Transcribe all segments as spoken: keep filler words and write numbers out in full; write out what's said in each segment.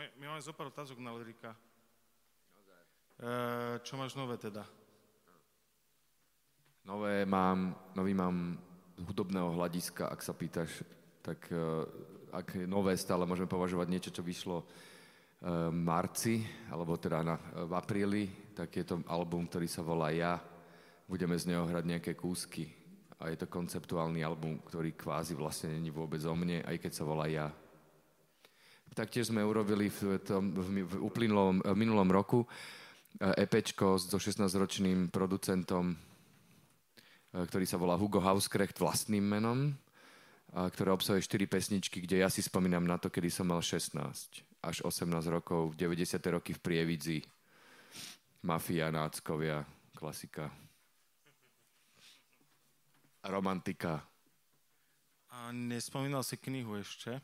máme, my máme zopár otázok na Lyrika. E, čo máš nové teda? Nové mám, nový mám z hudobného hľadiska, ak sa pýtaš, tak ak je nové stále, môžeme považovať niečo, čo vyšlo v marci, alebo teda na, v apríli, tak je to album, ktorý sa volá Ja. Budeme z neho hrať nejaké kúsky. A je to konceptuálny album, ktorý kvázi vlastne není vôbec o mne, aj keď sa volá Ja. Taktiež sme urobili v, tom, v, v, uplynulom, v minulom roku EPčko so šestnásťročným producentom, ktorý sa volá Hugo Hauskrecht vlastným menom, ktoré obsahuje štyri pesničky, kde ja si spomínam na to, kedy som mal šestnásť až osemnásť rokov, deväťdesiate roky v Prievidzi. Mafia, náckovia, klasika. Romantika. A nespomínal si knihu ešte?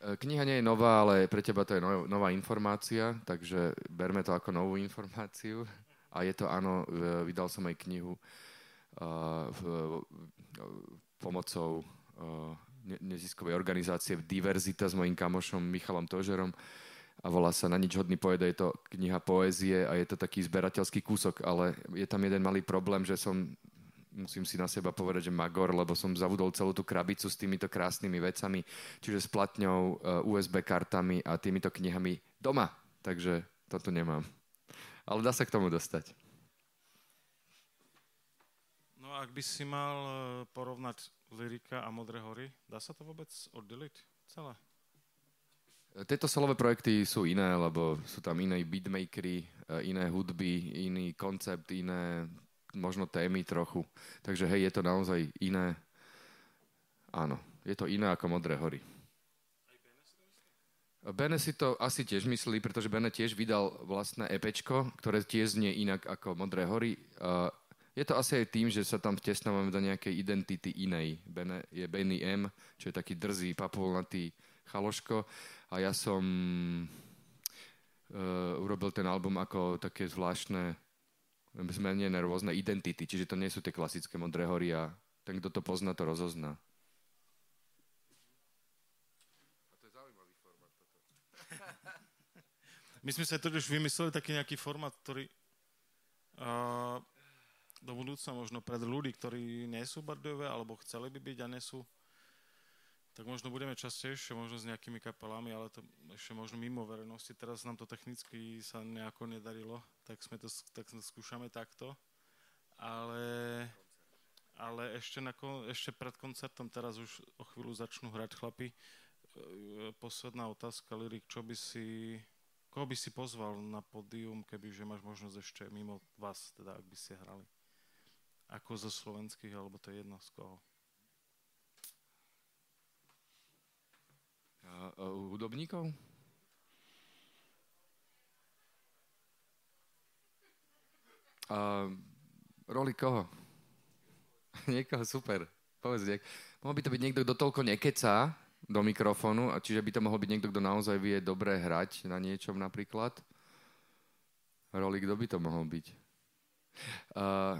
Kniha nie je nová, ale pre teba to je no, nová informácia, takže berme to ako novú informáciu. A je to, áno, vydal som aj knihu uh, v, pomocou uh, neziskovej organizácie Diverzita s mojím kamošom Michalom Tožerom a volá sa Na nič hodný poveda. Je to kniha poézie a je to taký zberateľský kúsok, ale je tam jeden malý problém, že som, musím si na seba povedať, že magor, lebo som zavudol celú tú krabicu s týmito krásnymi vecami, čiže s platňou, ú es bé kartami a týmito knihami doma, takže to tu nemám. Ale dá sa k tomu dostať. No a ak by si mal porovnať Lyrika a Modré hory, dá sa to vôbec oddeliť celé? Tieto solové projekty sú iné, lebo sú tam iné beatmakery, iné hudby, iný koncept, iné možno témy trochu. Takže hej, je to naozaj iné. Áno, je to iné ako Modré hory. Bene si to asi tiež myslí, pretože Bene tiež vydal vlastné EPčko, ktoré tiež znie inak ako Modré hory. Je to asi aj tým, že sa tam vtesnávame do nejakej identity inej. Bene je Benny M, čo je taký drzý, papulnatý chaloško. A ja som uh, urobil ten album ako také zvláštne, zmenené rôzne identity. Čiže to nie sú tie klasické Modré hory a ten, kto to pozná, to rozozná. A to je zaujímavý formát. Toto. My sme sa tu už vymysleli taký nejaký formát, ktorý... Uh, do budúcna možno pre ľudí, ktorí nie sú bardové, alebo chceli by byť a nie sú, tak možno budeme častejšie, možno s nejakými kapelami, ale to ešte možno mimo verejnosti. Teraz nám to technicky sa nejako nedarilo, tak sme to, tak skúšame takto, ale, ale ešte, na, ešte pred koncertom, teraz už o chvíľu začnú hrať chlapi. Posledná otázka, Lyrik, čo by si... Koho by si pozval na pódium, kebyže máš možnosť ešte mimo vás, teda ak by ste hrali? Ako zo slovenských, alebo to je jedno z koho? Uh, uh, hudobníkov? Uh, roli koho? Niekoho, super. Povedz nejak. Mohol by to byť niekto, kto toľko nekecá do mikrofónu, a čiže by to mohol byť niekto, kto naozaj vie dobre hrať na niečom napríklad. Roli, kto by to mohol byť? Uh,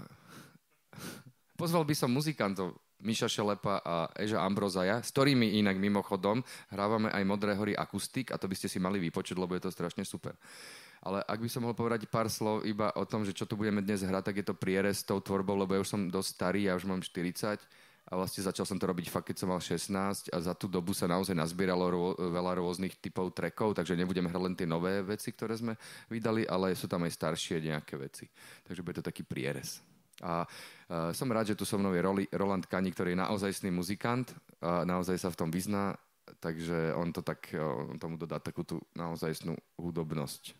Pozval by som muzikantov Míša Šelepa a Eža Ambrózaja, s ktorými inak mimochodom hrávame aj Modré hory akustik, a to by ste si mali vypočuť, lebo je to strašne super. Ale ak by som mohol povedať pár slov iba o tom, že čo tu budeme dnes hrať, tak je to prierez s tou tvorbou, lebo ja už som dosť starý, ja už mám štyridsať a vlastne začal som to robiť fakt, keď som mal šestnásť, a za tú dobu sa naozaj nazbieralo rô, veľa rôznych typov trackov, takže nebudem hrať len tie nové veci, ktoré sme vydali, ale sú tam aj staršie nejaké veci. Takže bude to taký prierez. A uh, som rád, že tu so mnou je Roli, Roland Kani, ktorý je naozajstný muzikant, a naozaj sa v tom vyzná, takže on to tak, on tomu dodá takú tú naozajstnú hudobnosť.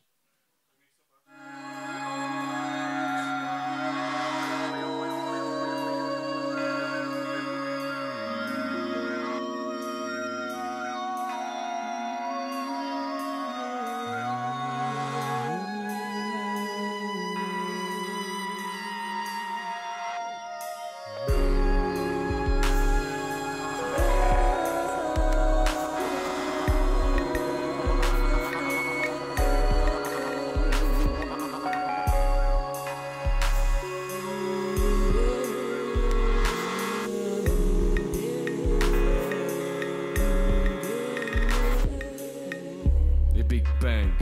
Big Bang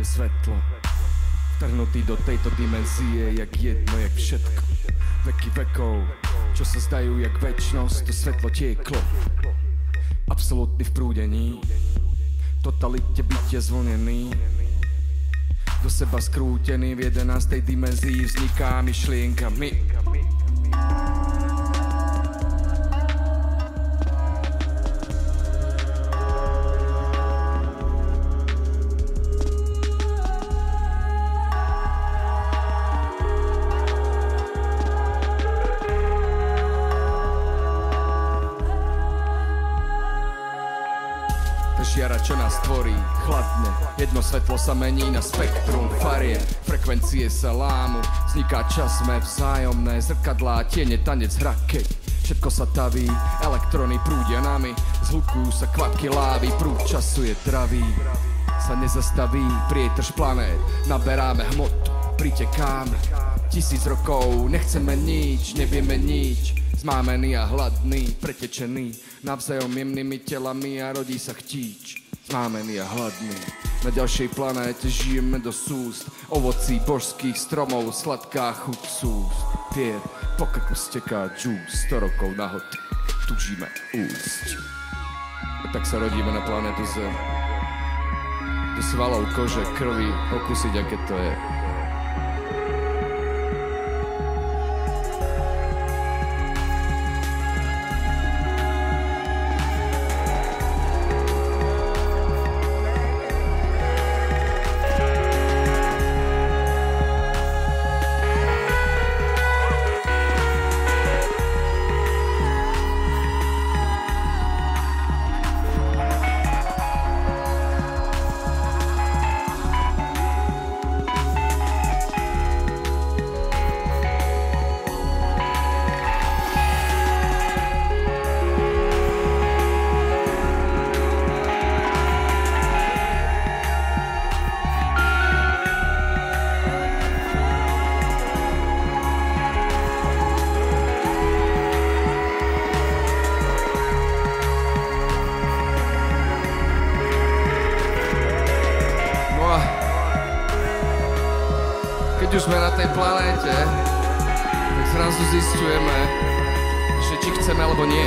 je svetlo, vtrhnutý do tejto dimenzie, jak jedno, jak všetko. Veky vekov, čo sa zdajú jak večnosť, to svetlo tieklo. Absolútny v prúdení, totalite bytie zvlnený, do seba skrútený, v jedenástej dimenzii vzniká myšlienka my. Žiara, čo nás tvorí, chladne. Jedno svetlo sa mení na spektrum farie, frekvencie sa lámu, vzniká čas, sme vzájomné zrkadlá, tiene, tanec, hra, keď všetko sa taví, elektrony prúdia nami, zhlukujú sa kvapky lávy, prúd času je traví, sa nezastaví, prietrž planét, naberáme hmotu, pritekáme, tisíc rokov, nechceme nič, nevieme nič. Zmámený a hladný, pretečený navzájom jemnými telami a rodí sa chtíč. Zmámený a hladný. Na ďalšej planéte žijeme do súst ovocí božských stromov, sladká chuť súst. Tier, po krku steká džús, sto rokov nahoty tužíme úst. A tak sa rodíme na planétu Zem. Do svalov kože, krvi, okusiť, aké to je. Keď už sme na tej planéte, tak zrazu zisťujeme, že či chceme alebo nie.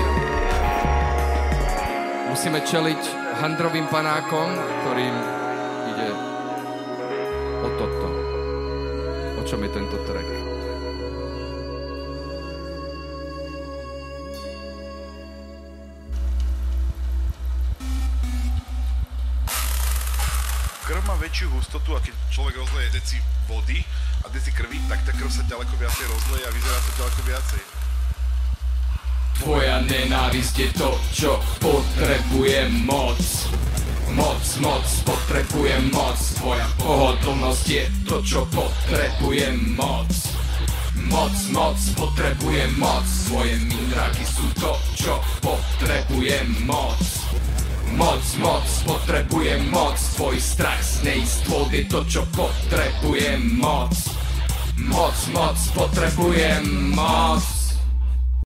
Musíme čeliť handrovým panákom, ktorým ide o toto. O čom je tento track? Krv má väčšiu hustotu a keď človek rozleje deci vody, a kde si krví, tak tá krv sa ďaleko viacej rozleje a vyzerá to ďaleko viacej. Tvoja nenávisť je to, čo potrebujem moc. Moc, moc, potrebujem moc. Tvoja pohodlnosť je to, čo potrebujem moc. Moc, moc, potrebujem moc. Tvoje mindráky sú to, čo potrebujem moc. Moc, moc, potrebujem moc. Tvoj strach z neistot je to, čo potrebujem moc. Moc, moc, potrebujem moc.